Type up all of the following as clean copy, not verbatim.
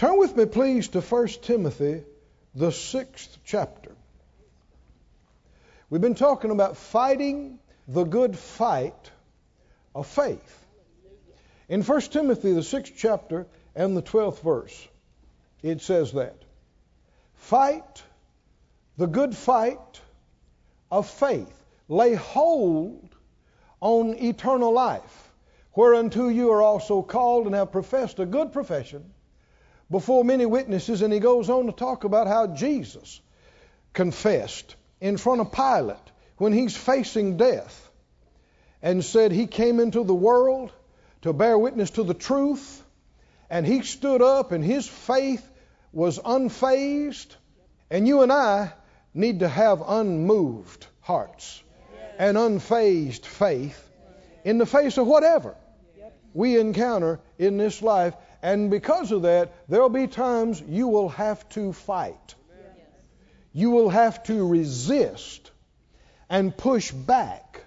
Turn with me, please, to 1 Timothy, the 6th chapter. We've been talking about fighting the good fight of faith. In 1 Timothy, the 6th chapter and the 12th verse, it says that. Fight the good fight of faith. Lay hold on eternal life, whereunto you are also called and have professed a good profession before many witnesses. And he goes on to talk about how Jesus confessed in front of Pilate when he's facing death and said he came into the world to bear witness to the truth, and he stood up and his faith was unfazed. And you and I need to have unmoved hearts and unfazed faith in the face of whatever we encounter in this life. And because of that, there'll be times you will have to fight. You will have to resist and push back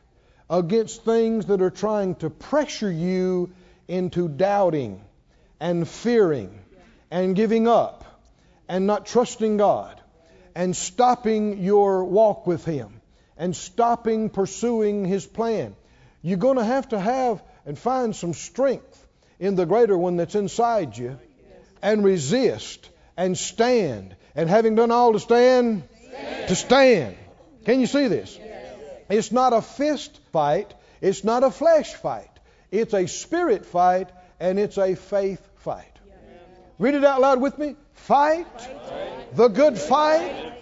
against things that are trying to pressure you into doubting and fearing and giving up and not trusting God and stopping your walk with Him and stopping pursuing His plan. You're going to have and find some strength in the greater one that's inside you and resist and stand. And having done all to stand, to stand. Can you see this? It's not a fist fight. It's not a flesh fight. It's a spirit fight, and it's a faith fight. Read it out loud with me. Fight the good fight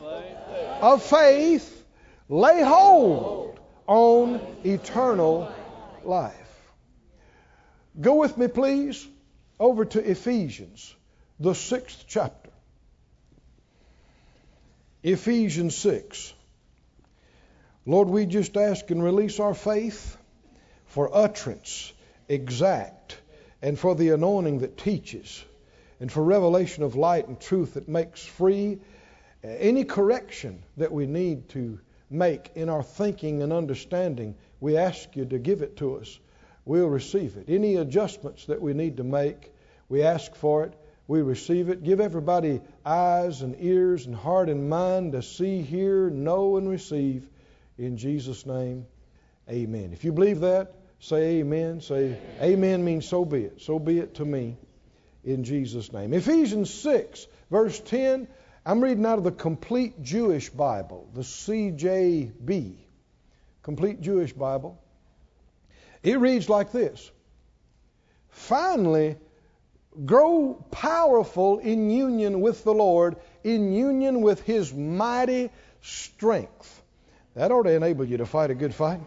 of faith. Lay hold on eternal life. Go with me, please, over to Ephesians, the 6th chapter. Ephesians 6. Lord, we just ask and release our faith for utterance, exact, and for the anointing that teaches, and for revelation of light and truth that makes free. Any correction that we need to make in our thinking and understanding, we ask you to give it to us. We'll receive it. Any adjustments that we need to make, we ask for it. We receive it. Give everybody eyes and ears and heart and mind to see, hear, know, and receive. In Jesus' name, amen. If you believe that, say amen. Say amen means so be it. So be it to me. In Jesus' name. Ephesians 6, verse 10. I'm reading out of the Complete Jewish Bible, the CJB. Complete Jewish Bible. It reads like this. Finally, grow powerful in union with the Lord, in union with His mighty strength. That ought to enable you to fight a good fight.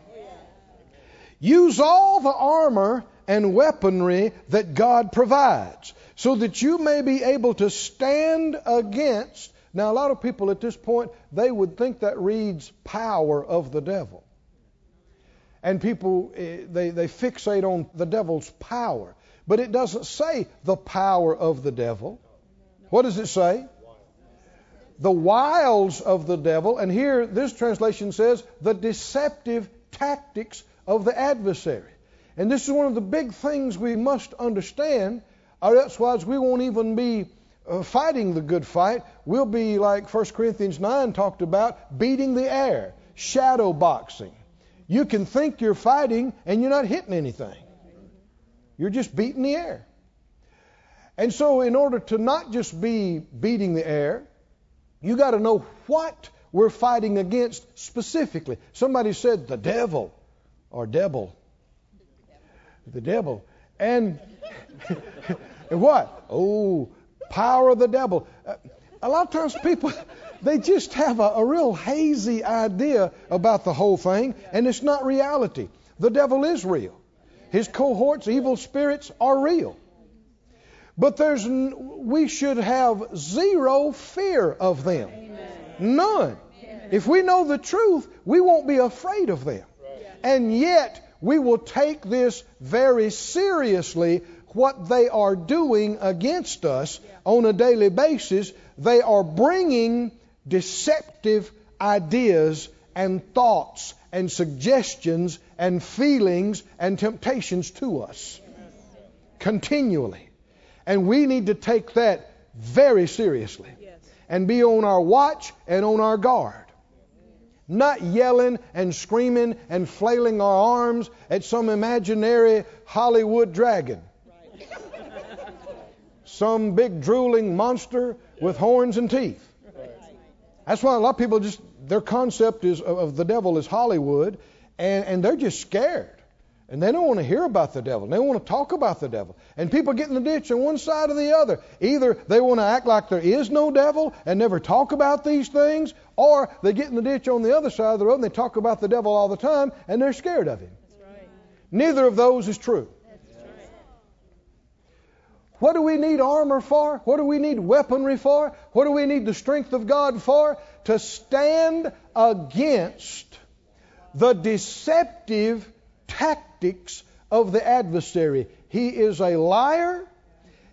Use all the armor and weaponry that God provides so that you may be able to stand against. Now, a lot of people at this point, they would think that reads power of the devil. And people, they fixate on the devil's power. But it doesn't say the power of the devil. What does it say? The wiles of the devil. And here, this translation says, the deceptive tactics of the adversary. And this is one of the big things we must understand, or elsewise we won't even be fighting the good fight. We'll be like 1 Corinthians 9 talked about, beating the air, shadow boxing. You can think you're fighting and you're not hitting anything. You're just beating the air. And so in order to not just be beating the air, you got to know what we're fighting against specifically. Somebody said the devil or devil. The devil. And, and what? Oh, power of the devil. A lot of times people, they just have a real hazy idea about the whole thing, and it's not reality. The devil is real. His cohorts, evil spirits are real. But we should have zero fear of them. None. If we know the truth, we won't be afraid of them. And yet, we will take this very seriously, what they are doing against us on a daily basis. They are bringing deceptive ideas and thoughts and suggestions and feelings and temptations to us continually. And we need to take that very seriously. Yes. And be on our watch and on our guard. Not yelling and screaming and flailing our arms at some imaginary Hollywood dragon. Right. Some big drooling monster with horns and teeth. Right. That's why a lot of people just, their concept is of the devil is Hollywood, and they're just scared. And they don't want to hear about the devil. They don't want to talk about the devil. And people get in the ditch on one side or the other. Either they want to act like there is no devil and never talk about these things, or they get in the ditch on the other side of the road and they talk about the devil all the time and they're scared of him. That's right. Neither of those is true. That's right. What do we need armor for? What do we need weaponry for? What do we need the strength of God for? To stand against the deceptive tactics of the adversary. He is a liar,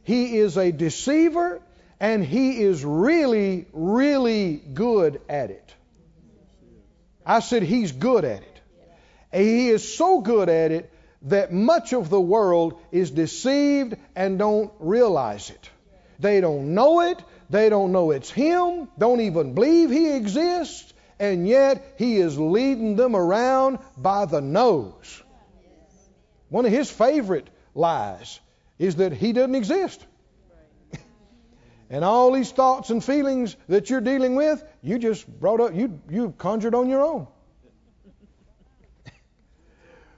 he is a deceiver, and he is really, really good at it. I said he's good at it. And he is so good at it that much of the world is deceived and don't realize it. They don't know it, they don't know it's him, don't even believe he exists, and yet he is leading them around by the nose. One of his favorite lies is that he doesn't exist. And all these thoughts and feelings that you're dealing with, you just brought up, you conjured on your own.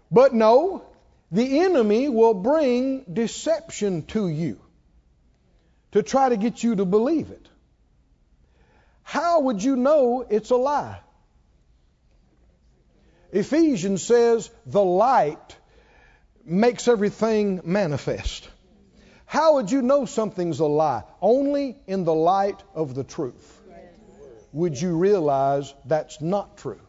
But no, the enemy will bring deception to you to try to get you to believe it. How would you know it's a lie? Ephesians says the light makes everything manifest. How would you know something's a lie? Only in the light of the truth would you realize that's not true.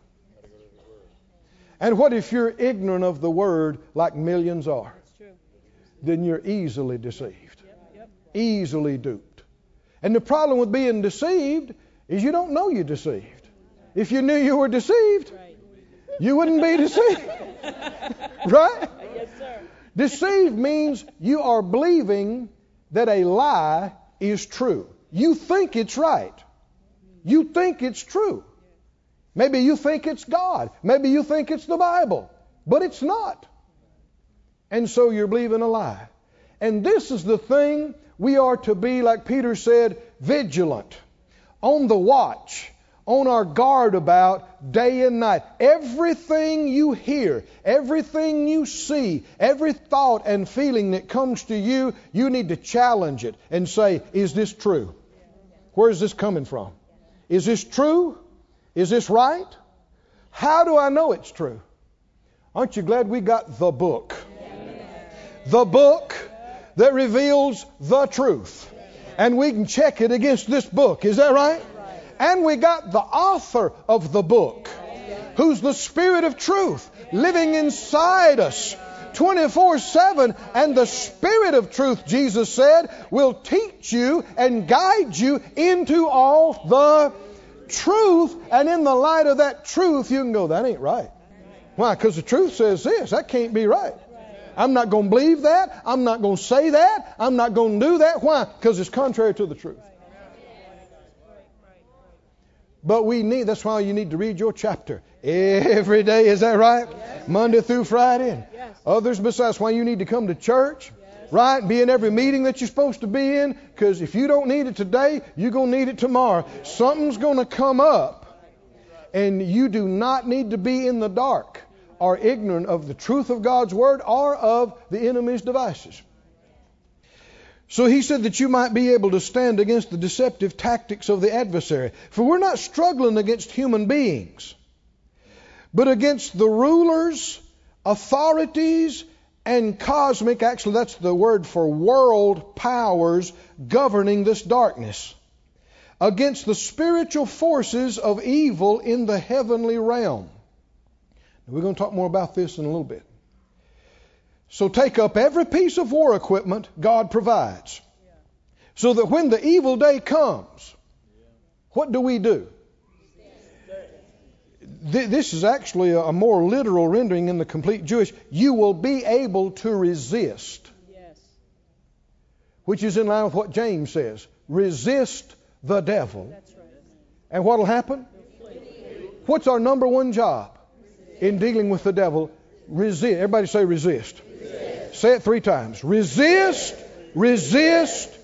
And what if you're ignorant of the word like millions are? Then you're easily deceived, easily duped. And the problem with being deceived is you don't know you're deceived. If you knew you were deceived, you wouldn't be deceived. Right? Yes, sir. Deceived means you are believing that a lie is true. You think it's right. You think it's true. Maybe you think it's God. Maybe you think it's the Bible. But it's not. And so you're believing a lie. And this is the thing we are to be, like Peter said, vigilant. On the watch, on our guard about day and night. Everything you hear, everything you see, every thought and feeling that comes to you, you need to challenge it and say, is this true? Where is this coming from? Is this true? Is this right? How do I know it's true? Aren't you glad we got the book? The book that reveals the truth. And we can check it against this book. Is that right? And we got the author of the book, who's the Spirit of truth, living inside us 24/7. And the Spirit of truth, Jesus said, will teach you and guide you into all the truth. And in the light of that truth, you can go, that ain't right. Why? Because the truth says this. That can't be right. I'm not going to believe that. I'm not going to say that. I'm not going to do that. Why? Because it's contrary to the truth. But we need, that's why you need to read your chapter every day. Is that right? Yes. Monday through Friday. Yes. Others besides, why you need to come to church. Yes. Right? Be in every meeting that you're supposed to be in. Because if you don't need it today, you're going to need it tomorrow. Yes. Something's going to come up. And you do not need to be in the dark or ignorant of the truth of God's word or of the enemy's devices. So he said that you might be able to stand against the deceptive tactics of the adversary. For we're not struggling against human beings, but against the rulers, authorities, and cosmic, actually that's the word for world powers governing this darkness. Against the spiritual forces of evil in the heavenly realm. We're going to talk more about this in a little bit. So take up every piece of war equipment God provides, so that when the evil day comes, what do? This is actually a more literal rendering in the Complete Jewish. You will be able to resist. which is in line with what James says. Resist the devil. That's right. And what will happen? What's our number one job in dealing with the devil? Resist. Everybody say resist. Resist. Say it three times. Resist, resist, resist,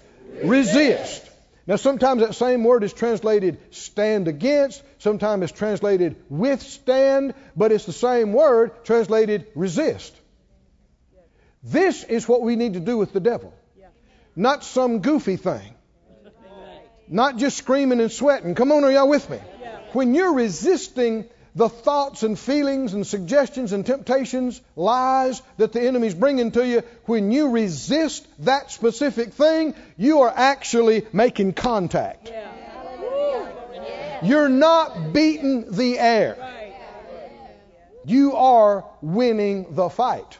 resist. Now sometimes that same word is translated stand against. Sometimes it's translated withstand. But it's the same word translated resist. This is what we need to do with the devil. Not some goofy thing. Not just screaming and sweating. Come on, are y'all with me? When you're resisting the thoughts and feelings and suggestions and temptations, lies that the enemy's bringing to you, when you resist that specific thing, you are actually making contact. Yeah. Yeah. You're not beating the air. Right. You are winning the fight.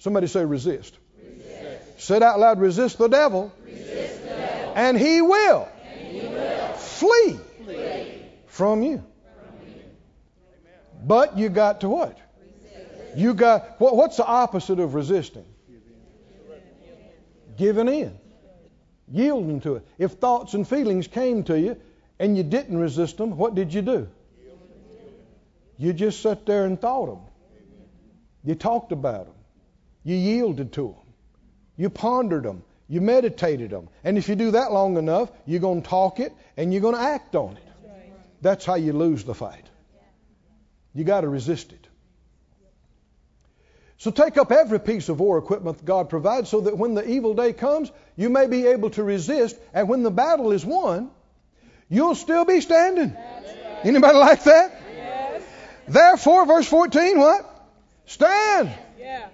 Somebody say resist. Resist. Say it out loud, resist the devil. Resist the devil. And he will. Flee from you. But you got to what? You got what's the opposite of resisting? Giving in. Yielding to it. If thoughts and feelings came to you and you didn't resist them, what did you do? You just sat there and thought them. You talked about them. You yielded to them. You pondered them. You meditated them. And if you do that long enough, you're going to talk it and you're going to act on it. That's how you lose the fight. You got to resist it. So take up every piece of war equipment God provides so that when the evil day comes, you may be able to resist. And when the battle is won, you'll still be standing. Anybody like that? Yes. Therefore, verse 14, what? Stand. Yeah.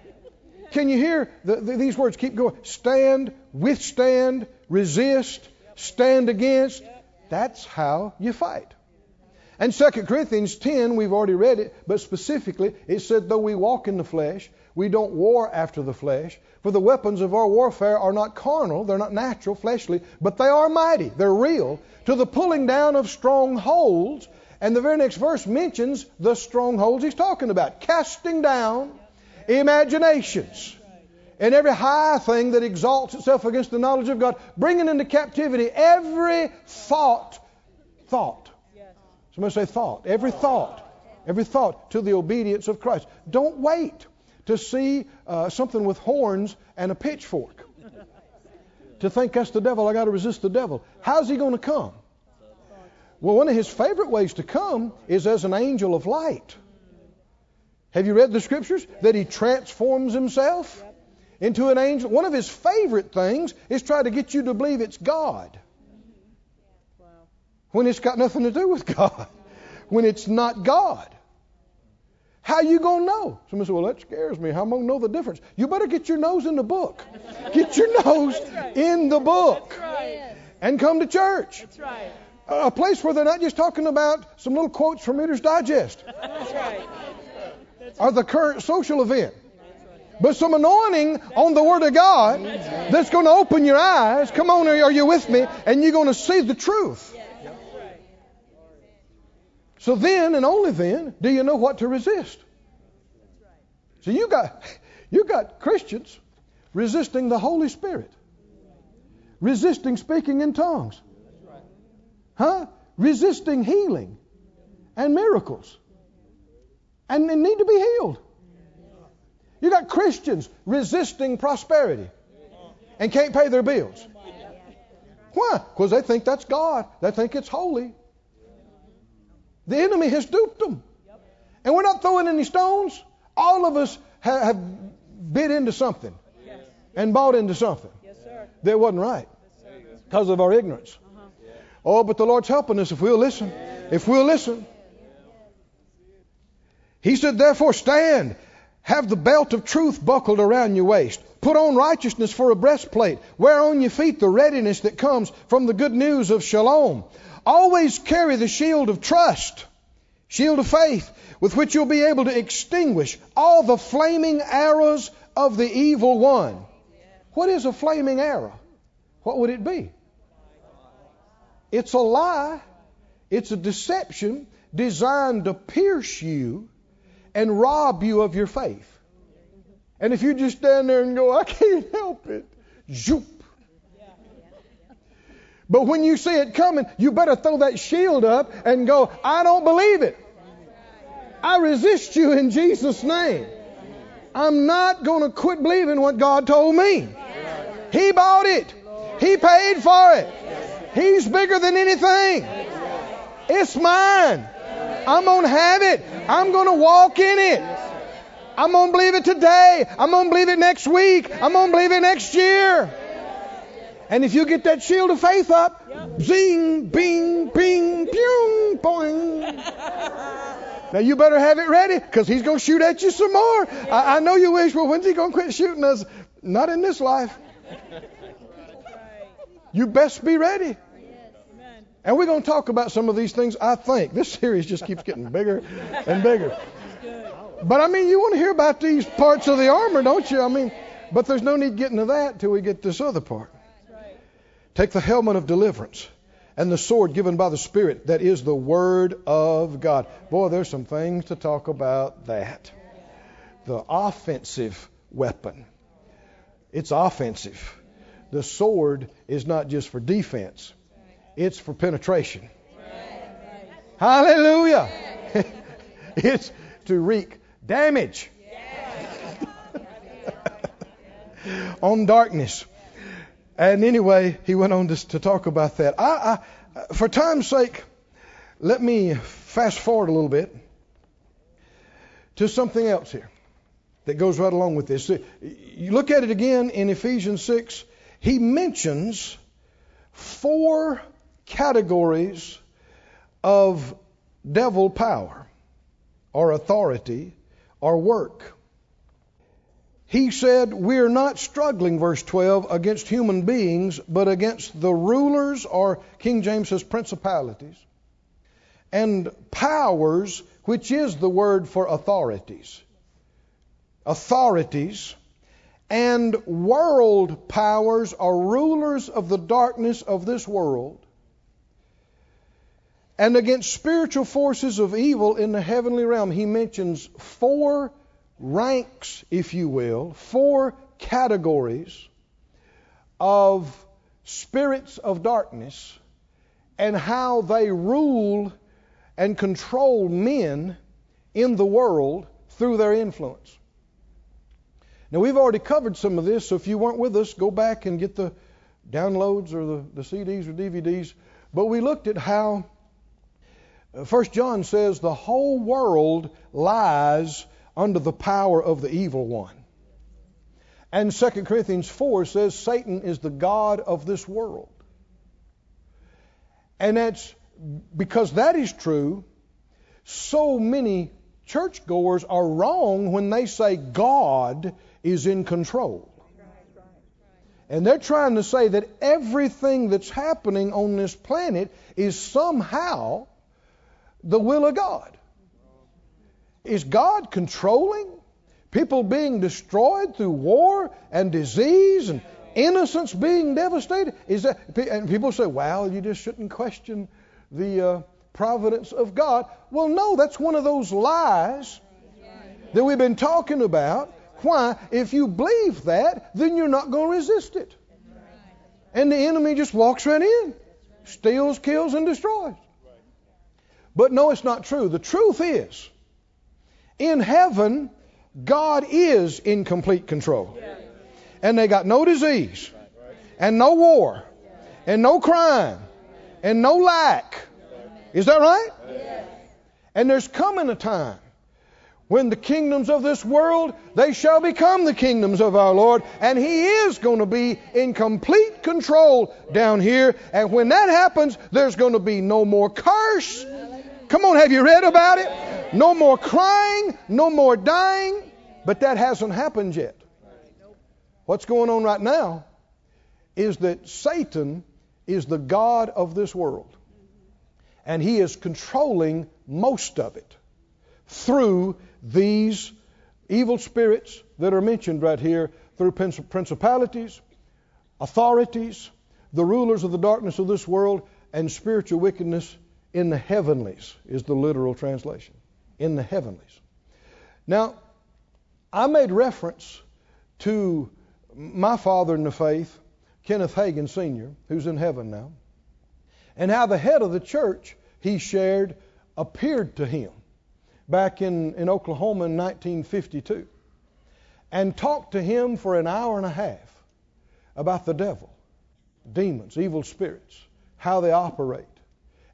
Can you hear these words keep going? Stand, withstand, resist, stand against. That's how you fight. And 2 Corinthians 10, we've already read it, but specifically it said, though we walk in the flesh, we don't war after the flesh. For the weapons of our warfare are not carnal, they're not natural, fleshly, but they are mighty, they're real, to the pulling down of strongholds. And the very next verse mentions the strongholds he's talking about, casting down imaginations and every high thing that exalts itself against the knowledge of God, bringing into captivity every thought. Somebody say thought. Every thought to the obedience of Christ. Don't wait to see something with horns and a pitchfork to think that's the devil. I got to resist the devil. How's he going to come? Well, one of his favorite ways to come is as an angel of light. Have you read the scriptures? That he transforms himself into an angel. One of his favorite things is try to get you to believe it's God. When it's got nothing to do with God. When it's not God. How you going to know? Somebody says, well, that scares me. How am I going to know the difference? You better get your nose in the book. Get your nose in the book. And come to church. That's right. A place where they're not just talking about some little quotes from Reader's Digest. That's right. Or the current social event. But some anointing on the Word of God that's going to open your eyes. Come on, are you with me? And you're going to see the truth. So then and only then do you know what to resist. So you got Christians resisting the Holy Spirit. Resisting speaking in tongues. Resisting healing and miracles. And they need to be healed. You got Christians resisting prosperity and can't pay their bills. Why? Because they think that's God. They think it's holy. The enemy has duped them. And we're not throwing any stones. All of us have bid into something and bought into something that wasn't right because of our ignorance. Oh, but the Lord's helping us if we'll listen. If we'll listen. He said, therefore, stand, have the belt of truth buckled around your waist. Put on righteousness for a breastplate. Wear on your feet the readiness that comes from the good news of shalom. Always carry the shield of trust, shield of faith, with which you'll be able to extinguish all the flaming arrows of the evil one. What is a flaming arrow? What would it be? It's a lie. It's a deception designed to pierce you and rob you of your faith And if you just stand there and go, I can't help it, zoop. But when you see it coming, you better throw that shield up and go, I don't believe it. I resist you in Jesus' name. I'm not going to quit believing what God told me. He bought it. He paid for it. He's bigger than anything. It's mine. I'm going to have it. I'm going to walk in it. I'm going to believe it today. I'm going to believe it next week. I'm going to believe it next year. And if you get that shield of faith up, zing, bing, bing, pew, boing. Now you better have it ready, because he's going to shoot at you some more. I know you wish, well, when's he going to quit shooting us? Not in this life. You best be ready. And we're going to talk about some of these things, I think. This series just keeps getting bigger and bigger. But, I mean, you want to hear about these parts of the armor, don't you? I mean, but there's no need getting to that till we get this other part. Take the helmet of deliverance and the sword given by the Spirit, that is the Word of God. Boy, there's some things to talk about that. The offensive weapon. It's offensive. The sword is not just for defense. It's for penetration. Hallelujah. It's to wreak damage on darkness. And anyway, he went on to talk about that. I for time's sake, let me fast forward a little bit to something else here that goes right along with this. You look at it again in Ephesians 6. He mentions 4 categories of devil power or authority or work. He said, we're not struggling, verse 12, against human beings, but against the rulers, or King James says principalities, and powers, which is the word for authorities. Authorities and world powers are rulers of the darkness of this world, and against spiritual forces of evil in the heavenly realm. He mentions 4 ranks, if you will, 4 categories of spirits of darkness and how they rule and control men in the world through their influence. Now, we've already covered some of this, so if you weren't with us, go back and get the downloads or the CDs or DVDs. But we looked at how 1 John says the whole world lies under the power of the evil one. And 2 Corinthians 4 says Satan is the god of this world. And that's because that is true. So many churchgoers are wrong when they say God is in control. And they're trying to say that everything that's happening on this planet is somehow the will of God. Is God controlling people being destroyed through war and disease and innocence being devastated? Is that? And people say, well, you just shouldn't question the providence of God. Well, no, that's one of those lies that we've been talking about. Why? If you believe that, then you're not going to resist it. And the enemy just walks right in, steals, kills, and destroys. But no, it's not true. The truth is, in heaven, God is in complete control. And they got no disease, and no war, and no crime, and no lack. Is that right? Yes. And there's coming a time when the kingdoms of this world, they shall become the kingdoms of our Lord. And He is going to be in complete control down here. And when that happens, there's going to be no more curse. Come on, have you read about it? No more crying, no more dying. But that hasn't happened yet. What's going on right now is that Satan is the god of this world. And he is controlling most of it through these evil spirits that are mentioned right here, through principalities, authorities, the rulers of the darkness of this world, and spiritual wickedness in the heavenlies is the literal translation. In the heavenlies. Now, I made reference to my father in the faith, Kenneth Hagin Sr., who's in heaven now, and how the head of the church he shared appeared to him back in Oklahoma in 1952 and talked to him for an hour and a half about the devil, demons, evil spirits, how they operate.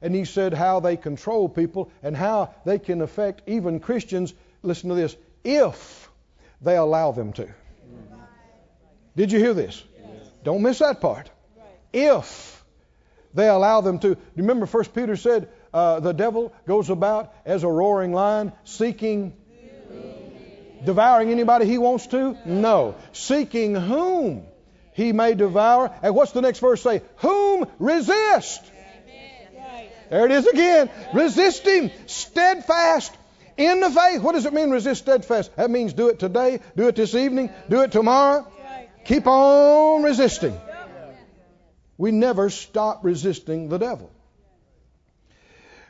And he said how they control people and how they can affect even Christians, listen to this, if they allow them to. Did you hear this? Yes. Don't miss that part. Right. If they allow them to. Remember First Peter said the devil goes about as a roaring lion seeking, devouring anybody he wants to? No. Seeking whom he may devour. And what's the next verse say? Whom resist. There it is again. Resist him steadfast in the faith. What does it mean, resist steadfast? That means do it today, do it this evening, do it tomorrow. Keep on resisting. We never stop resisting the devil.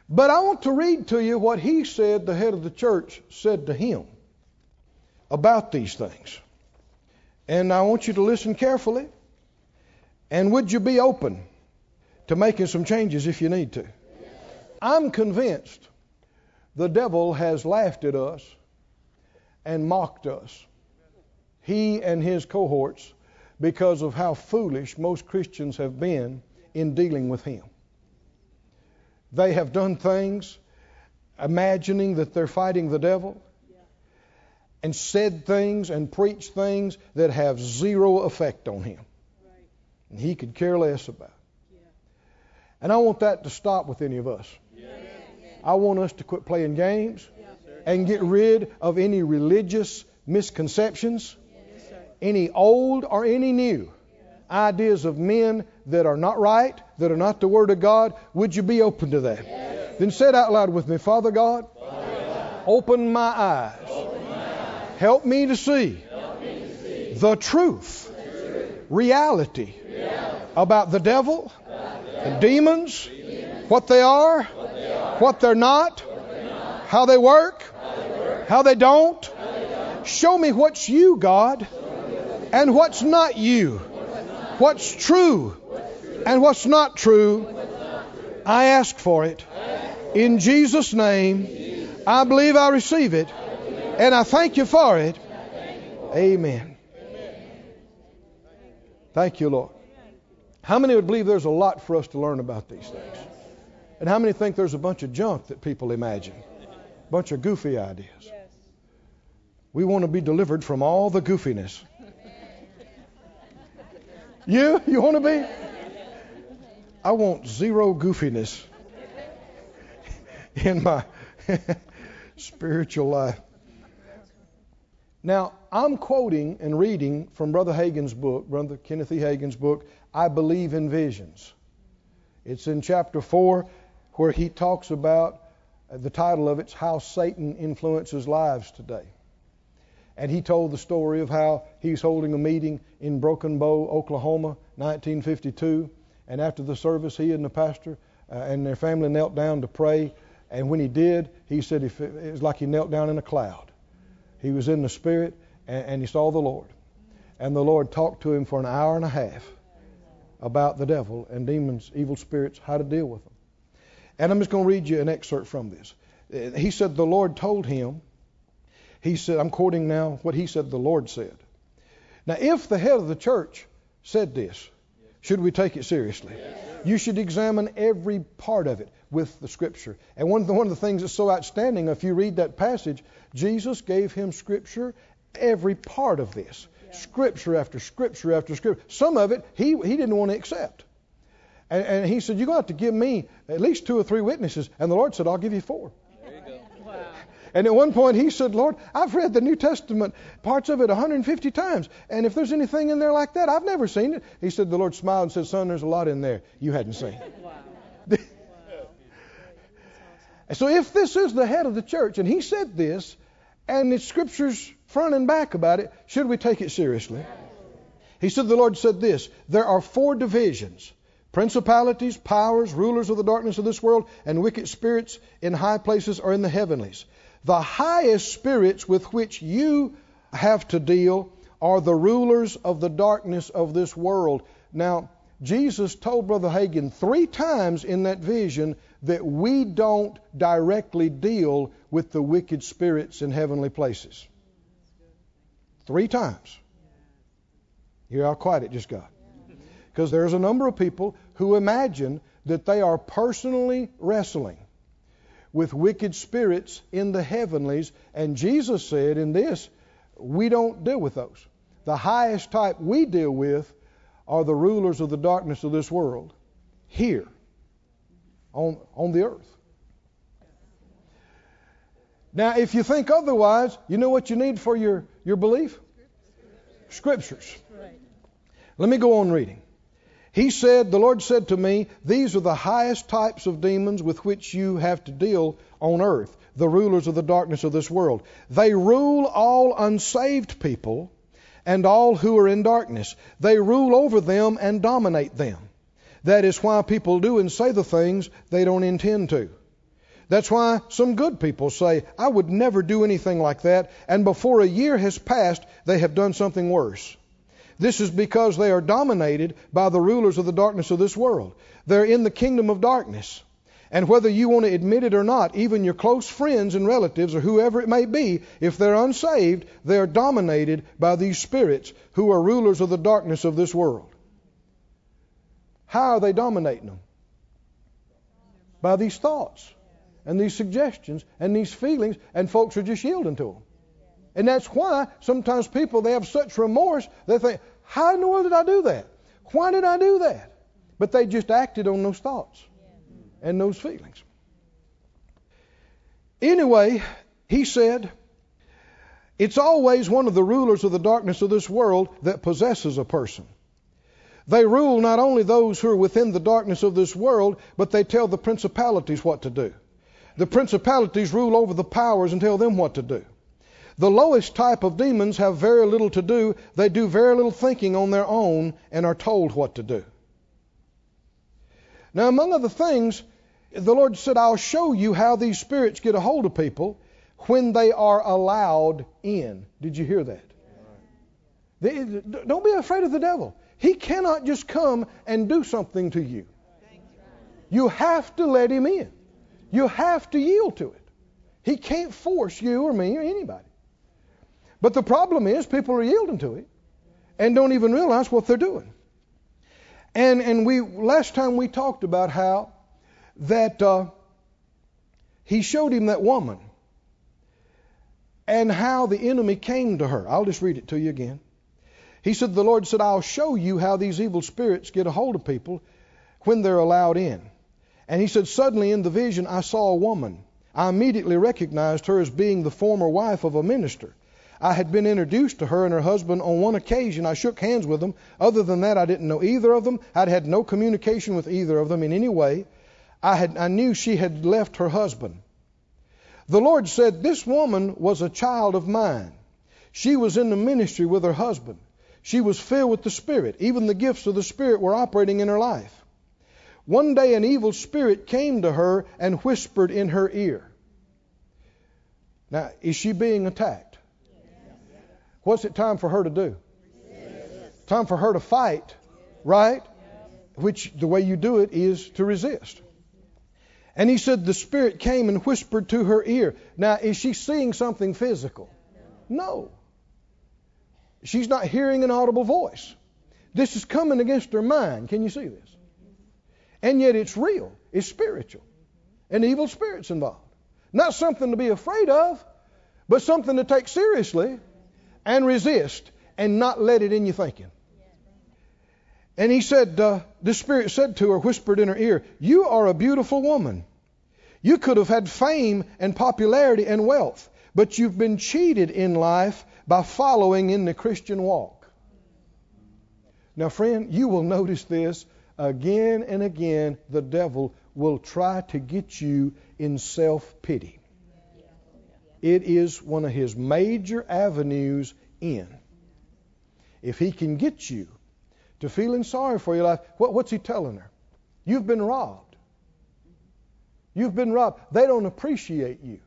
But I want to read to you what he said, the head of the church said to him about these things. And I want you to listen carefully. And would you be open to making some changes if you need to? I'm convinced the devil has laughed at us and mocked us, he and his cohorts, because of how foolish most Christians have been in dealing with him. They have done things imagining that they're fighting the devil and said things and preached things that have zero effect on him. And he could care less about. And I want that to stop with any of us. Yes. I want us to quit playing games and get rid of any religious misconceptions, any old or any new ideas of men that are not right, that are not the Word of God. Would you be open to that? Yes. Then say it out loud with me. Father God, open my eyes. Help me to see the truth, reality about the devil, the demons, what they are, what they're not, how they work, how they don't. Show me what's you, God, and what's not you, what's true and what's not true. I ask for it. In Jesus' name, I believe I receive it, and I thank you for it. Amen. Thank you, Lord. How many would believe there's a lot for us to learn about these things? And how many think there's a bunch of junk that people imagine? A bunch of goofy ideas. We want to be delivered from all the goofiness. You? You want to be? I want zero goofiness in my spiritual life. Now, I'm quoting and reading from Brother Hagin's book, Brother Kenneth E. Hagin's book, I Believe in Visions. It's in chapter 4 where he talks about, the title of it's How Satan Influences Lives Today. And he told the story of how he's holding a meeting in Broken Bow, Oklahoma, 1952. And after the service, he and the pastor and their family knelt down to pray. And when he did, he said it was like he knelt down in a cloud. He was in the Spirit and he saw the Lord. And the Lord talked to him for an hour and a half about the devil and demons, evil spirits, how to deal with them. And I'm just going to read you an excerpt from this. He said the Lord told him, he said, I'm quoting now what he said the Lord said. Now, if the head of the church said this, should we take it seriously? Yes. You should examine every part of it with the Scripture. And one of the things that's so outstanding, if you read that passage, Jesus gave him Scripture, every part of this. Scripture after Scripture after Scripture. Some of it he didn't want to accept. And he said, you're going to have to give me at least 2 or 3 witnesses. And the Lord said, I'll give you 4. There you go. Wow. And at one point he said, Lord, I've read the New Testament, parts of it 150 times. And if there's anything in there like that, I've never seen it. He said, the Lord smiled and said, son, there's a lot in there you hadn't seen. Wow. Wow. So if this is the head of the church, and he said this, and it's Scripture's front and back about it, should we take it seriously? He said, the Lord said this, there are 4 divisions, principalities, powers, rulers of the darkness of this world, and wicked spirits in high places or in the heavenlies. The highest spirits with which you have to deal are the rulers of the darkness of this world. Now, Jesus told Brother Hagin 3 times in that vision that we don't directly deal with the wicked spirits in heavenly places. 3 times. You hear how quiet it just got? Because there's a number of people who imagine that they are personally wrestling with wicked spirits in the heavenlies. And Jesus said in this, we don't deal with those. The highest type we deal with are the rulers of the darkness of this world here on the earth. Now, if you think otherwise, you know what you need for your belief? Scriptures. Right. Let me go on reading. He said, the Lord said to me, these are the highest types of demons with which you have to deal on earth, the rulers of the darkness of this world. They rule all unsaved people and all who are in darkness. They rule over them and dominate them. That is why people do and say the things they don't intend to. That's why some good people say, I would never do anything like that, and before a year has passed, they have done something worse. This is because they are dominated by the rulers of the darkness of this world. They're in the kingdom of darkness. And whether you want to admit it or not, even your close friends and relatives or whoever it may be, if they're unsaved, they are dominated by these spirits who are rulers of the darkness of this world. How are they dominating them? By these thoughts and these suggestions and these feelings, and folks are just yielding to them. And that's why sometimes people, they have such remorse, they think, how in the world did I do that? Why did I do that? But they just acted on those thoughts and those feelings. Anyway, he said, it's always one of the rulers of the darkness of this world that possesses a person. They rule not only those who are within the darkness of this world, but they tell the principalities what to do. The principalities rule over the powers and tell them what to do. The lowest type of demons have very little to do. They do very little thinking on their own and are told what to do. Now, among other things, the Lord said, I'll show you how these spirits get a hold of people when they are allowed in. Did you hear that? Don't be afraid of the devil. He cannot just come and do something to you. You have to let him in. You have to yield to it. He can't force you or me or anybody. But the problem is people are yielding to it and don't even realize what they're doing. And we last time we talked about how that he showed him that woman and how the enemy came to her. I'll just read it to you again. He said, the Lord said, I'll show you how these evil spirits get a hold of people when they're allowed in. And he said, suddenly in the vision I saw a woman. I immediately recognized her as being the former wife of a minister. I had been introduced to her and her husband on one occasion. I shook hands with them. Other than that, I didn't know either of them. I'd had no communication with either of them in any way. I knew she had left her husband. The Lord said, this woman was a child of mine. She was in the ministry with her husband. She was filled with the Spirit. Even the gifts of the Spirit were operating in her life. One day an evil spirit came to her and whispered in her ear. Now, is she being attacked? What's it time for her to do? Yes. Time for her to fight, right? Yes. Which the way you do it is to resist. And he said the spirit came and whispered to her ear. Now, is she seeing something physical? No. She's not hearing an audible voice. This is coming against her mind. Can you see this? And yet it's real. It's spiritual. And evil spirit's involved. Not something to be afraid of, but something to take seriously. And resist and not let it in your thinking. And he said, the Spirit said to her, whispered in her ear, you are a beautiful woman. You could have had fame and popularity and wealth, but you've been cheated in life by following in the Christian walk. Now, friend, you will notice this again and again. The devil will try to get you in self-pity. It is one of his major avenues in. If he can get you to feeling sorry for your life, what's he telling her? You've been robbed. You've been robbed. They don't appreciate you.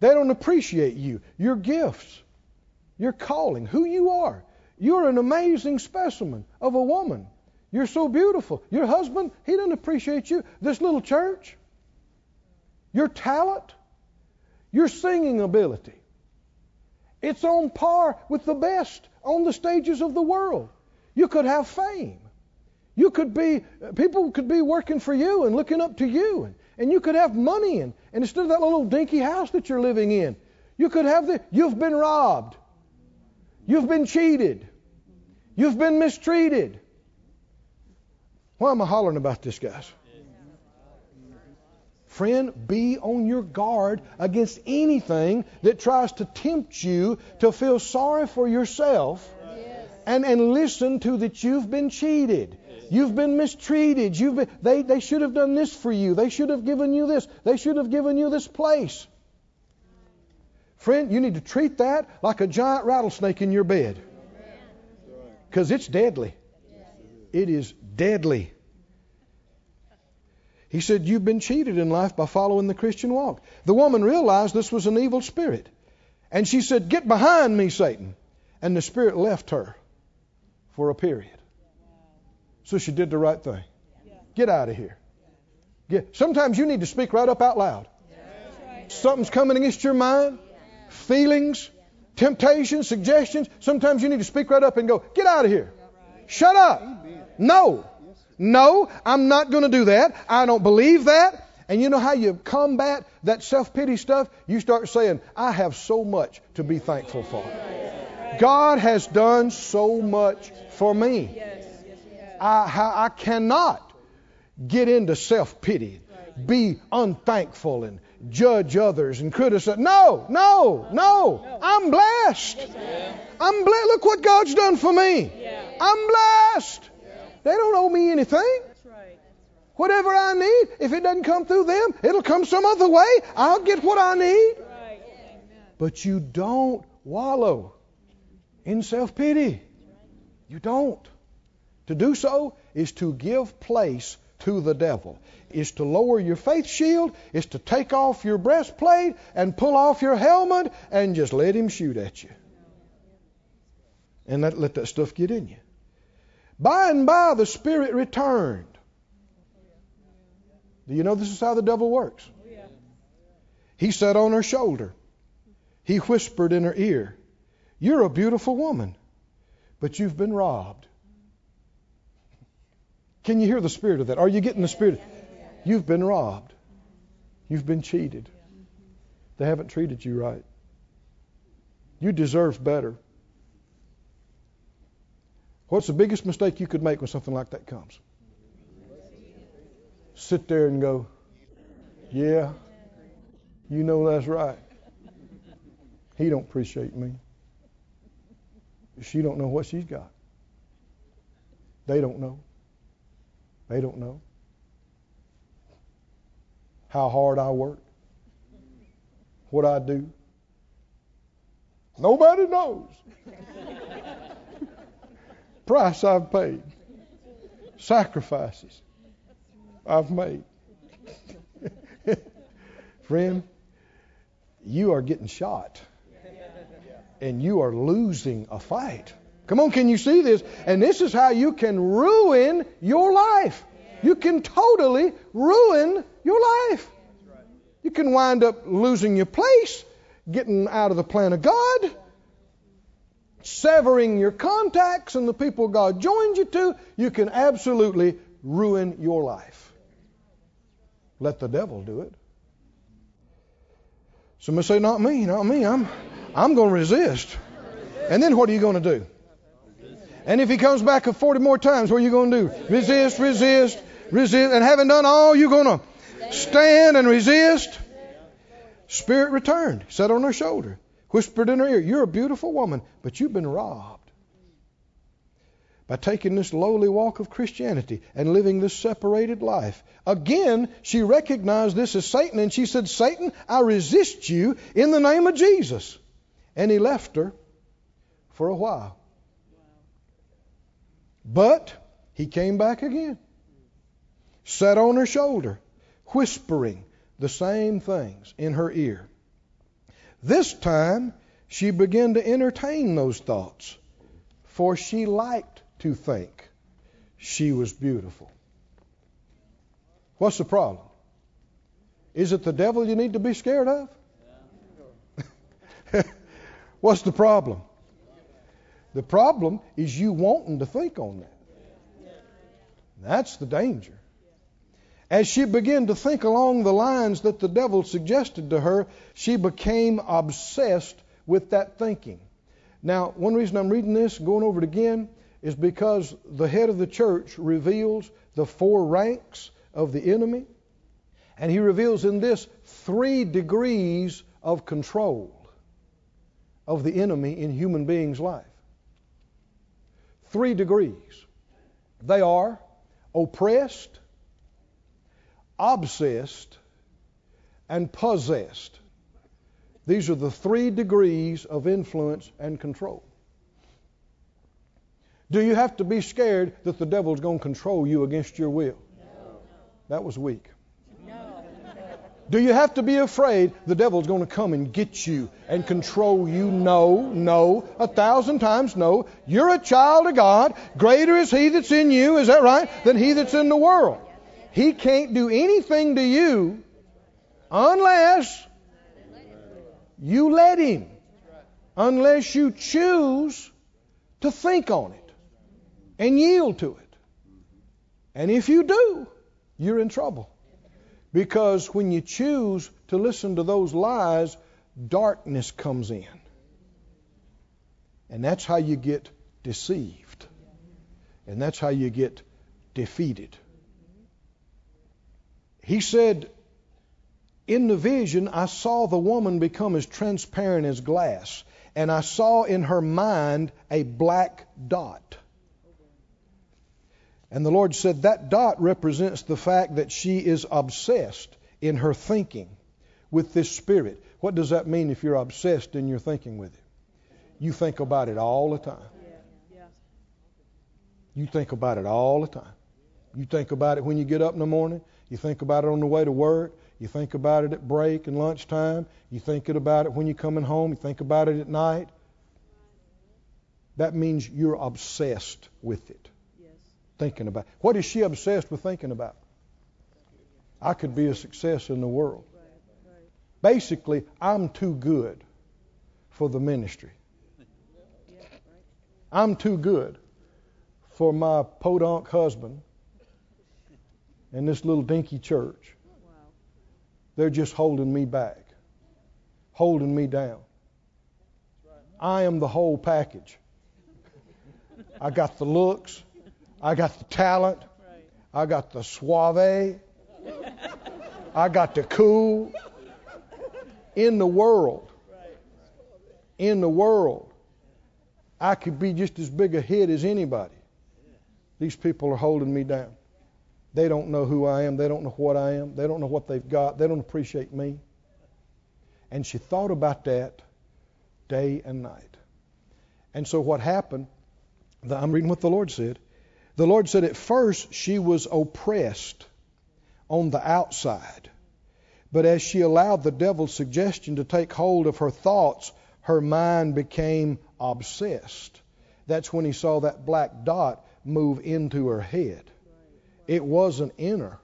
They don't appreciate you. Your gifts. your calling, who you are. You're an amazing specimen of a woman. You're so beautiful. Your husband, he doesn't appreciate you. This little church, your talent, your singing ability, it's on par with the best on the stages of the world. You could have fame. You could be, people could be working for you and looking up to you. And you could have money. And instead of that little dinky house that you're living in, you could have you've been robbed. You've been cheated. You've been mistreated. Why am I hollering about this, guys? Friend, be on your guard against anything that tries to tempt you to feel sorry for yourself and listen to that you've been cheated. You've been mistreated. They should have done this for you. They should have given you this. They should have given you this place. Friend, you need to treat that like a giant rattlesnake in your bed, because it's deadly. It is deadly. He said, you've been cheated in life by following the Christian walk. The woman realized this was an evil spirit. And she said, get behind me, Satan. And the spirit left her for a period. So she did the right thing. Get out of here. Sometimes you need to speak right up out loud. Something's coming against your mind, feelings, temptations, suggestions. Sometimes you need to speak right up and go, get out of here. Shut up. No. No, I'm not going to do that. I don't believe that. And you know how you combat that self-pity stuff? You start saying, I have so much to be thankful for. God has done so much for me. I cannot get into self-pity, be unthankful and judge others and criticize. No. I'm blessed. I'm blessed. Look what God's done for me. I'm blessed. They don't owe me anything. Whatever I need, if it doesn't come through them, it'll come some other way. I'll get what I need. But you don't wallow in self-pity. You don't. To do so is to give place to the devil, is to lower your faith shield, is to take off your breastplate and pull off your helmet and just let him shoot at you. And let that stuff get in you. By and by, the spirit returned. Do you know this is how the devil works? He sat on her shoulder. He whispered in her ear, you're a beautiful woman, but you've been robbed. Can you hear the spirit of that? Are you getting the spirit? You've been robbed. You've been cheated. They haven't treated you right. You deserve better. What's the biggest mistake you could make when something like that comes? Sit there and go, yeah, you know that's right. He don't appreciate me. She don't know what she's got. They don't know. They don't know how hard I work, what I do. Nobody knows. Price I've paid, sacrifices I've made. Friend, you are getting shot, and you are losing a fight. Come on, can you see this? And this is how you can ruin your life. You can totally ruin your life. You can wind up losing your place, getting out of the plan of God, severing your contacts and the people God joined you to. You can absolutely ruin your life. Let the devil do it. Somebody say, not me, not me. I'm going to resist. And then what are you going to do? And if he comes back 40 more times, what are you going to do? Resist, resist, resist. And having done all, you're going to stand and resist. Spirit returned, sat on her shoulder, whispered in her ear, you're a beautiful woman, but you've been robbed. By taking this lowly walk of Christianity and living this separated life, again, she recognized this as Satan, and she said, Satan, I resist you in the name of Jesus. And he left her for a while. But he came back again, sat on her shoulder, whispering the same things in her ear. This time, She began to entertain those thoughts, for she liked to think she was beautiful. What's the problem? Is it the devil you need to be scared of? What's the problem? The problem is you wanting to think on that. That's the danger. As she began to think along the lines that the devil suggested to her, she became obsessed with that thinking. Now, one reason I'm reading this and going over it again is because the head of the church reveals the four ranks of the enemy, and he reveals in this 3 degrees of control of the enemy in human beings' life. 3 degrees. They are oppressed, obsessed, and possessed. These are the 3 degrees of influence and control. Do you have to be scared that the devil's going to control you against your will? No. That was weak. No. Do you have to be afraid the devil's going to come and get you and control you? No, 1,000 times no. You're a child of God. Greater is he that's in you, is that right, than he that's in the world. He can't do anything to you unless you let him, unless you choose to think on it and yield to it. And if you do, you're in trouble. Because when you choose to listen to those lies, darkness comes in. And that's how you get deceived. And that's how you get defeated. He said, in the vision, I saw the woman become as transparent as glass, and I saw in her mind a black dot. And the Lord said that dot represents the fact that she is obsessed in her thinking with this spirit. What does that mean if you're obsessed in your thinking with it? You think about it all the time. You think about it all the time. You think about it when you get up in the morning. You think about it on the way to work. You think about it at break and lunchtime. You think about it when you're coming home. You think about it at night. That means you're obsessed with it. Yes. Thinking about it. What is she obsessed with thinking about? I could be a success in the world. Right. Basically, I'm too good for the ministry. Yeah, right. I'm too good for my podunk husband and this little dinky church. They're just holding me back, holding me down. I am the whole package. I got the looks. I got the talent. I got the suave. I got the cool. In the world, I could be just as big a hit as anybody. These people are holding me down. They don't know who I am. They don't know what I am. They don't know what they've got. They don't appreciate me. And she thought about that day and night. And so what happened, I'm reading what the Lord said. The Lord said at first she was oppressed on the outside. But as she allowed the devil's suggestion to take hold of her thoughts, her mind became obsessed. That's when he saw that black dot move into her head. It wasn't in her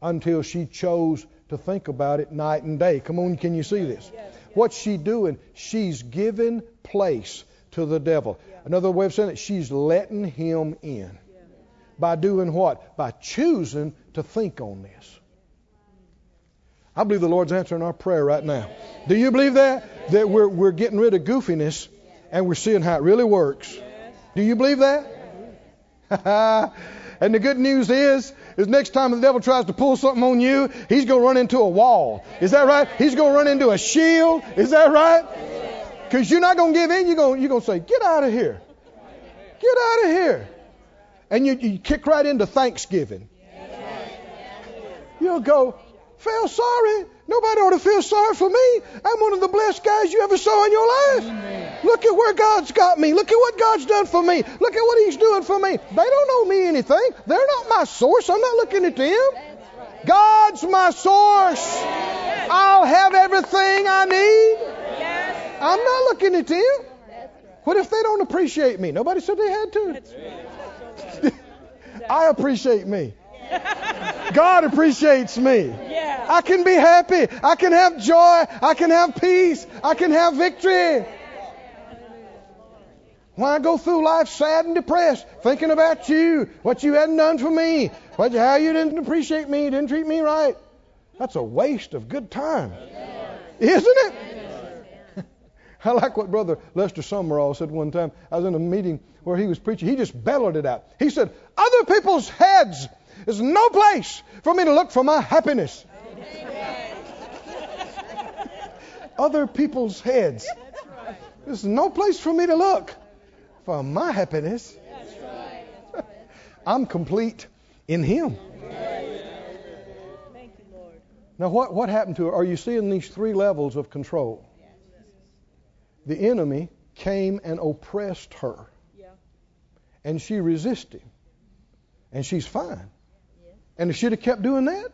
until she chose to think about it night and day. Come on, can you see this? What's she doing? She's giving place to the devil. Another way of saying it, she's letting him in. By doing what? By choosing to think on this. I believe the Lord's answering our prayer right now. Do you believe that? That we're getting rid of goofiness and we're seeing how it really works. Do you believe that? And the good news is next time the devil tries to pull something on you, he's going to run into a wall. Is that right? He's going to run into a shield. Is that right? Because you're not going to give in. You're going to say, get out of here. Get out of here. And you kick right into thanksgiving. You'll go, feel sorry. Nobody ought to feel sorry for me. I'm one of the blessed guys you ever saw in your life. Amen. Look at where God's got me. Look at what God's done for me. Look at what he's doing for me. They don't owe me anything. They're not my source. I'm not looking at them. God's my source. I'll have everything I need. I'm not looking at you. What if they don't appreciate me? Nobody said they had to. I appreciate me. God appreciates me. Yeah. I can be happy. I can have joy. I can have peace. I can have victory. Why go through life sad and depressed, thinking about you, what you hadn't done for me, how you didn't appreciate me, didn't treat me right? That's a waste of good time. Isn't it? I like what Brother Lester Sumrall said one time. I was in a meeting where he was preaching. He just bellowed it out. He said, other people's heads is no place for me to look for my happiness. Other people's heads. There's no place for me to look for my happiness. I'm complete in Him. Now what happened to her? Are you seeing these three levels of control? The enemy came and oppressed her. And she resisted. And she's fine. And if she'd have kept doing that,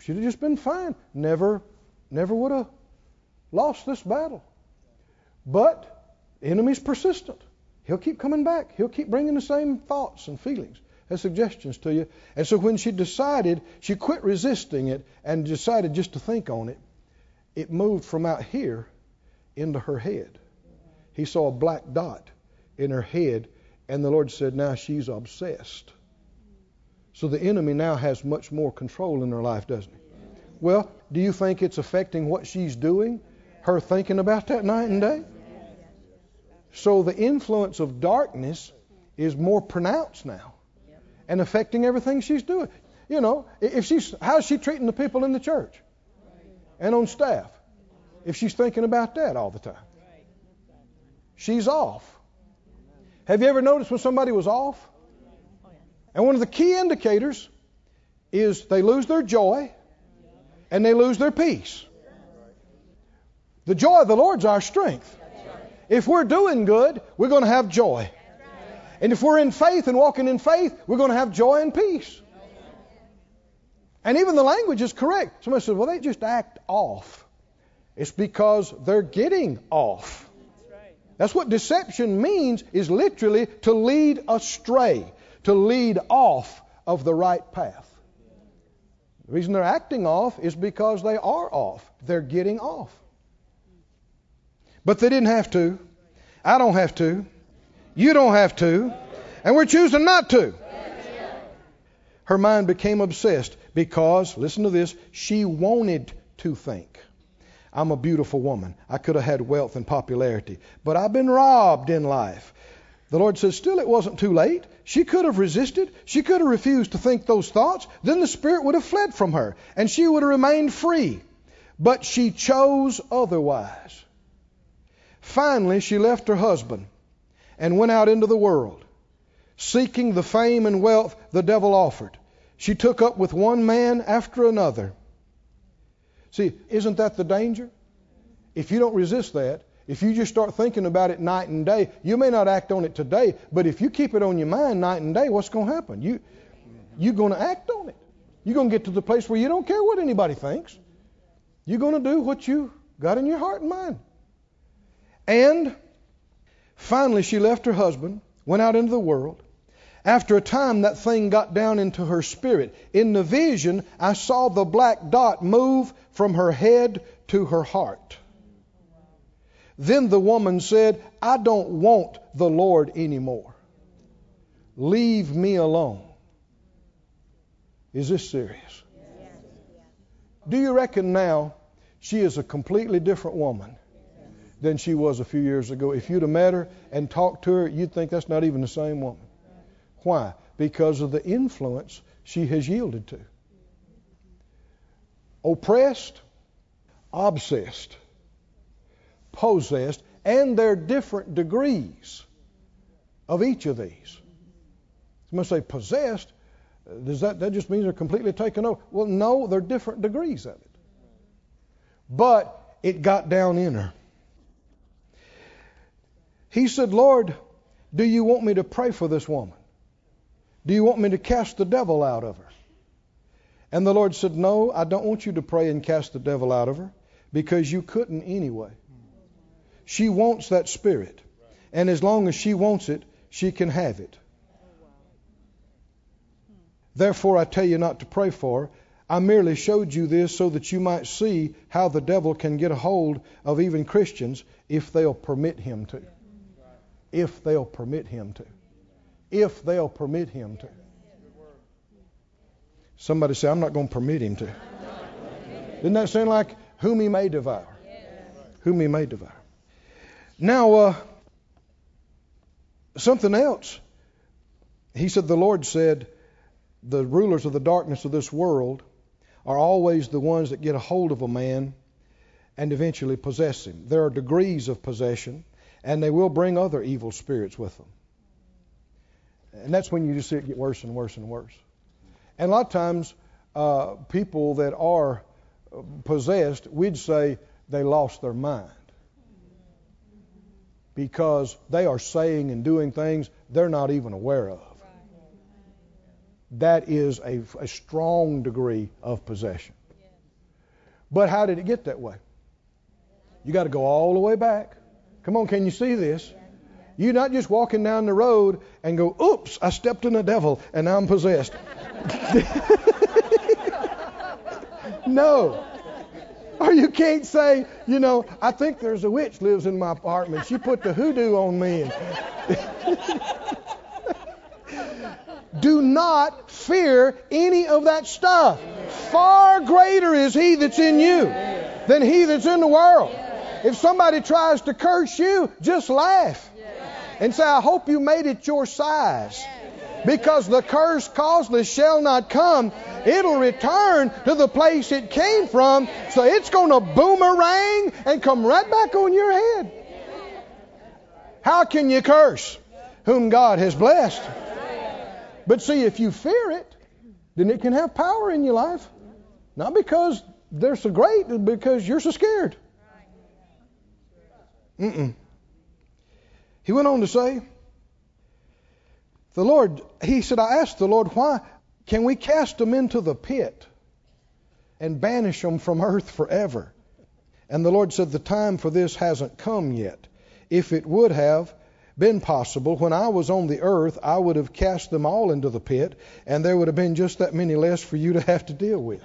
she'd have just been fine. Never would have lost this battle. But the enemy's persistent. He'll keep coming back. He'll keep bringing the same thoughts and feelings and suggestions to you. And so when she decided, she quit resisting it and decided just to think on it, it moved from out here into her head. He saw a black dot in her head, and the Lord said, now she's obsessed. So the enemy now has much more control in her life, doesn't he? Well, do you think it's affecting what she's doing? Her thinking about that night and day? So the influence of darkness is more pronounced now and affecting everything she's doing. You know, how's she treating the people in the church and on staff? If she's thinking about that all the time, she's off. Have you ever noticed when somebody was off? And one of the key indicators is they lose their joy and they lose their peace. The joy of the Lord's our strength. If we're doing good, we're going to have joy. And if we're in faith and walking in faith, we're going to have joy and peace. And even the language is correct. Somebody says, well, they just act off. It's because they're getting off. That's what deception means, is literally to lead astray, to lead off of the right path. The reason they're acting off is because they are off. They're getting off. But they didn't have to. I don't have to. You don't have to. And we're choosing not to. Her mind became obsessed because, listen to this, she wanted to think, I'm a beautiful woman. I could have had wealth and popularity, but I've been robbed in life. The Lord says, still it wasn't too late. She could have resisted. She could have refused to think those thoughts. Then the Spirit would have fled from her and she would have remained free. But she chose otherwise. Finally, she left her husband and went out into the world, seeking the fame and wealth the devil offered. She took up with one man after another. See, isn't that the danger? If you don't resist that, if you just start thinking about it night and day, you may not act on it today, but if you keep it on your mind night and day, what's going to happen? You're going to act on it. You're going to get to the place where you don't care what anybody thinks. You're going to do what you got in your heart and mind. And finally, she left her husband, went out into the world. After a time, that thing got down into her spirit. In the vision, I saw the black dot move from her head to her heart. Then the woman said, I don't want the Lord anymore. Leave me alone. Is this serious? Do you reckon now she is a completely different woman than she was a few years ago? If you'd have met her and talked to her, you'd think that's not even the same woman. Why? Because of the influence she has yielded to. Oppressed, obsessed, possessed, and there are different degrees of each of these. You must say possessed. Does that just means they're completely taken over? Well, no, there are different degrees of it. But it got down in her. He said, Lord, do you want me to pray for this woman? Do you want me to cast the devil out of her? And the Lord said, no, I don't want you to pray and cast the devil out of her, because you couldn't anyway. She wants that spirit. And as long as she wants it, she can have it. Therefore, I tell you not to pray for her. I merely showed you this so that you might see how the devil can get a hold of even Christians if they'll permit him to. If they'll permit him to. If they'll permit him to. Somebody say, I'm not going to permit him to. Doesn't that sound like whom he may devour? Whom he may devour. Now, something else. He said, the Lord said, the rulers of the darkness of this world are always the ones that get a hold of a man and eventually possess him. There are degrees of possession, and they will bring other evil spirits with them. And that's when you just see it get worse and worse and worse. And a lot of times, people that are possessed, we'd say they lost their mind. Because they are saying and doing things they're not even aware of. That is a strong degree of possession. But how did it get that way? You got to go all the way back. Come on, can you see this? You're not just walking down the road and go, oops, I stepped in the devil and now I'm possessed. No. Or you can't say, you know, I think there's a witch lives in my apartment. She put the hoodoo on me. Do not fear any of that stuff. Far greater is he that's in you than he that's in the world. If somebody tries to curse you, just laugh and say, I hope you made it your size. Because the curse causeless shall not come. It'll return to the place it came from. So it's going to boomerang and come right back on your head. How can you curse whom God has blessed? But see, if you fear it, then it can have power in your life. Not because they're so great, but because you're so scared. He went on to say, the Lord, he said, I asked the Lord, why can we cast them into the pit and banish them from earth forever? And the Lord said, the time for this hasn't come yet. If it would have been possible, when I was on the earth, I would have cast them all into the pit, and there would have been just that many less for you to have to deal with.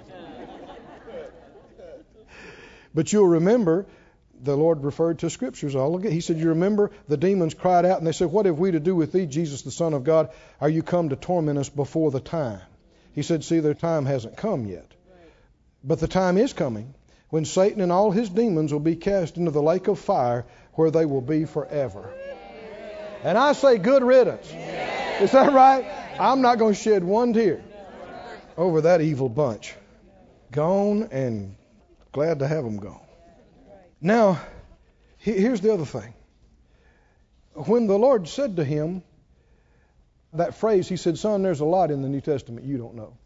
But you'll remember, the Lord referred to scriptures all again. He said, you remember the demons cried out and they said, what have we to do with thee, Jesus, the Son of God? Are you come to torment us before the time? He said, see, their time hasn't come yet. But the time is coming when Satan and all his demons will be cast into the lake of fire where they will be forever. And I say good riddance. Is that right? I'm not going to shed one tear over that evil bunch. Gone and glad to have them gone. Now, here's the other thing. When the Lord said to him that phrase, he said, son, there's a lot in the New Testament you don't know.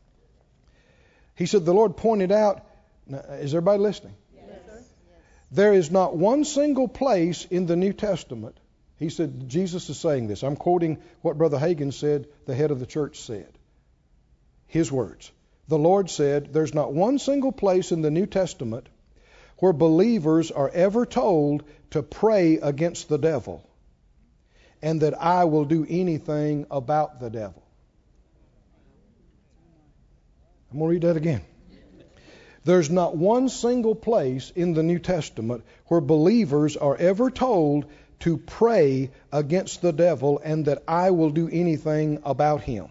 He said, the Lord pointed out, now, is everybody listening? Yes. Yes. There is not one single place in the New Testament. He said, Jesus is saying this. I'm quoting what Brother Hagin said, the head of the church said. His words. The Lord said, there's not one single place in the New Testament where believers are ever told to pray against the devil and that I will do anything about the devil. I'm going to read that again. There's not one single place in the New Testament where believers are ever told to pray against the devil and that I will do anything about him.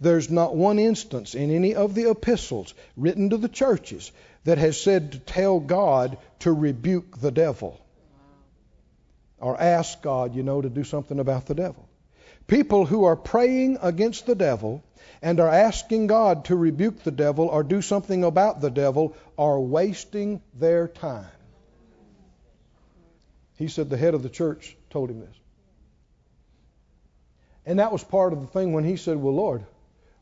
There's not one instance in any of the epistles written to the churches that has said to tell God to rebuke the devil or ask God, you know, to do something about the devil. People who are praying against the devil and are asking God to rebuke the devil or do something about the devil are wasting their time. He said the head of the church told him this. And that was part of the thing when he said, well, Lord,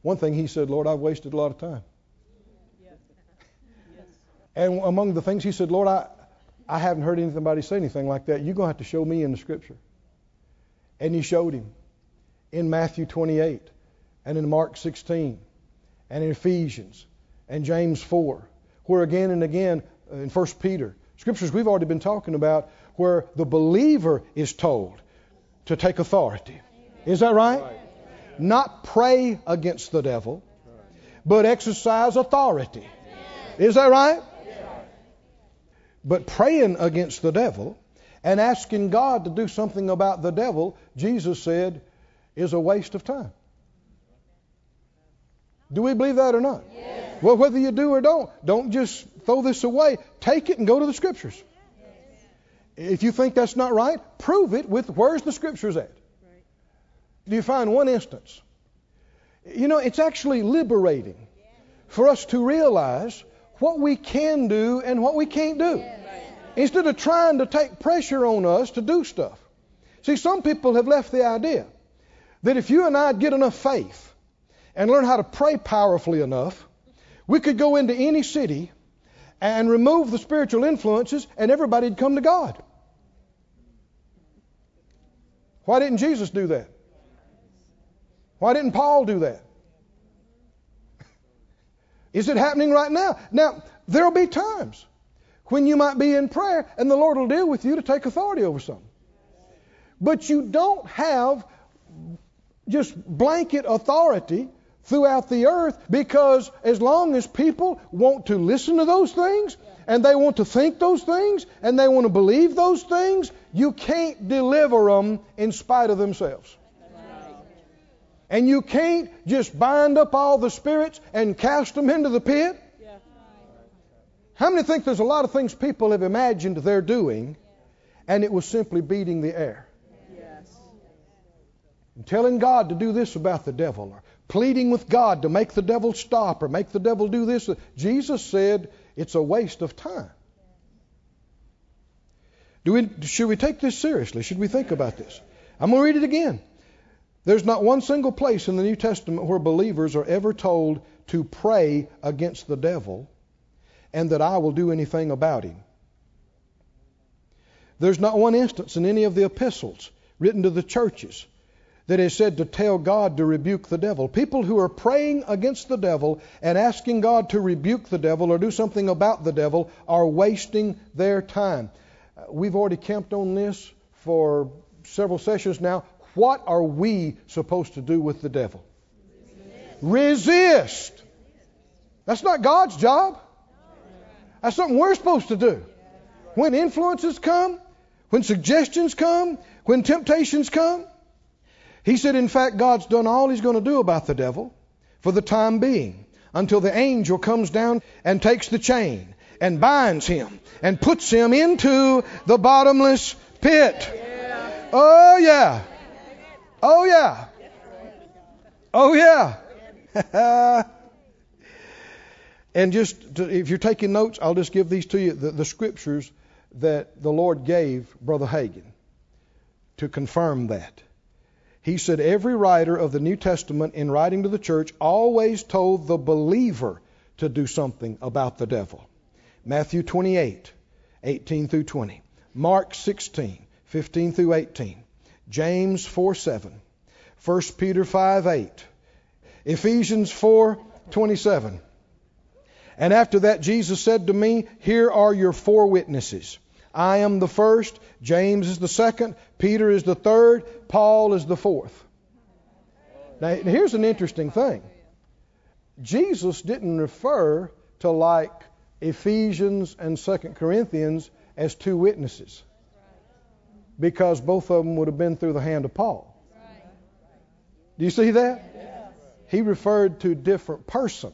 one thing he said, Lord, I've wasted a lot of time. And among the things he said, Lord, I haven't heard anybody say anything like that. You're going to have to show me in the scripture. And he showed him in Matthew 28 and in Mark 16 and in Ephesians and James 4, where again and again in First Peter, scriptures we've already been talking about where the believer is told to take authority. Is that right? Not pray against the devil, but exercise authority. Is that right? But praying against the devil and asking God to do something about the devil, Jesus said, is a waste of time. Do we believe that or not? Yes. Well, whether you do or don't just throw this away. Take it and go to the scriptures. Yes. If you think that's not right, prove it with where's the scriptures at. Right. Do you find one instance? You know, it's actually liberating for us to realize what we can do and what we can't do. Yes. Instead of trying to take pressure on us to do stuff. See, some people have left the idea that if you and I get enough faith and learn how to pray powerfully enough, we could go into any city and remove the spiritual influences and everybody would come to God. Why didn't Jesus do that? Why didn't Paul do that? Is it happening right now? Now, there'll be times when you might be in prayer and the Lord will deal with you to take authority over something. But you don't have just blanket authority throughout the earth, because as long as people want to listen to those things and they want to think those things and they want to believe those things, you can't deliver them in spite of themselves. And you can't just bind up all the spirits and cast them into the pit. How many think there's a lot of things people have imagined they're doing and it was simply beating the air? Yes. And telling God to do this about the devil, or pleading with God to make the devil stop or make the devil do this. Jesus said it's a waste of time. Should we take this seriously? Should we think about this? I'm going to read it again. There's not one single place in the New Testament where believers are ever told to pray against the devil and that I will do anything about him. There's not one instance in any of the epistles written to the churches that is said to tell God to rebuke the devil. People who are praying against the devil and asking God to rebuke the devil or do something about the devil are wasting their time. We've already camped on this for several sessions now. What are we supposed to do with the devil? Resist. That's not God's job. That's something we're supposed to do. When influences come, when suggestions come, when temptations come. He said, in fact, God's done all he's going to do about the devil for the time being, until the angel comes down and takes the chain and binds him and puts him into the bottomless pit. Oh, yeah. Oh, yeah. Oh, yeah. And if you're taking notes, I'll just give these to you, the scriptures that the Lord gave Brother Hagin to confirm that. He said every writer of the New Testament in writing to the church always told the believer to do something about the devil. Matthew 28, 18 through 20. Mark 16, 15 through 18. James 4, 7. 1 Peter 5, 8. Ephesians 4, 27. And after that, Jesus said to me, here are your four witnesses. I am the first, James is the second, Peter is the third, Paul is the fourth. Now, here's an interesting thing. Jesus didn't refer to like Ephesians and 2 Corinthians as two witnesses, because both of them would have been through the hand of Paul. Do you see that? He referred to different person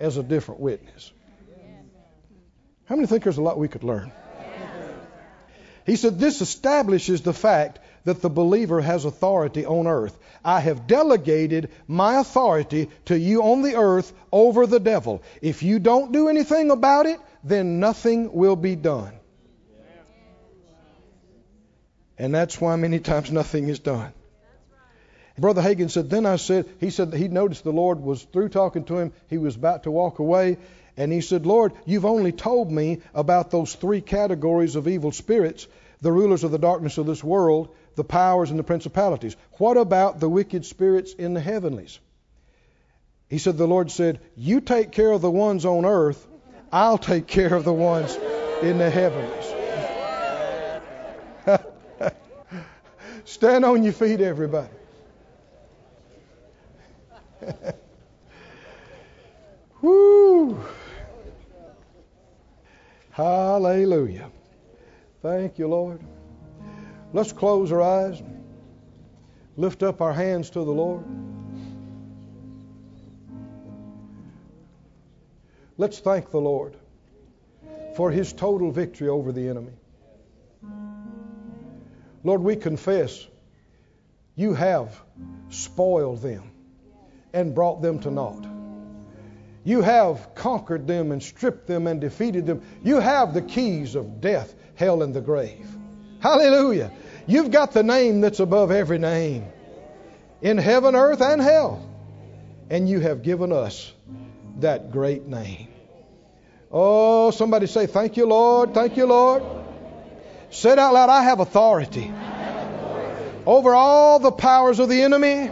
as a different witness. How many think there's a lot we could learn? He said, this establishes the fact that the believer has authority on earth. I have delegated my authority to you on the earth over the devil. If you don't do anything about it, then nothing will be done. And that's why many times nothing is done. Brother Hagin said, then I said, he said that he noticed the Lord was through talking to him. He was about to walk away. And he said, Lord, you've only told me about those three categories of evil spirits, the rulers of the darkness of this world, the powers and the principalities. What about the wicked spirits in the heavenlies? He said, the Lord said, you take care of the ones on earth. I'll take care of the ones in the heavens. Stand on your feet, everybody. Woo! Hallelujah. Thank you, Lord. Let's close our eyes. Lift up our hands to the Lord. Let's thank the Lord for His total victory over the enemy. Lord, we confess You have spoiled them and brought them to naught. You have conquered them and stripped them and defeated them. You have the keys of death, hell, and the grave. Hallelujah. You've got the name that's above every name, in heaven, earth, and hell. And You have given us that great name. Oh, somebody say, thank you, Lord. Thank you, Lord. Say it out loud. I have authority over all the powers of the enemy.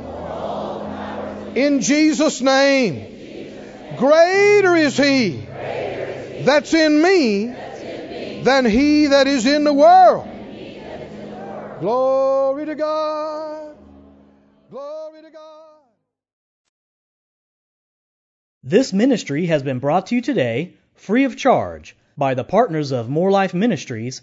In Jesus' name. Greater is He that's in me than he that is in the world. Glory to God. Glory to God. This ministry has been brought to you today, free of charge, by the partners of More Life Ministries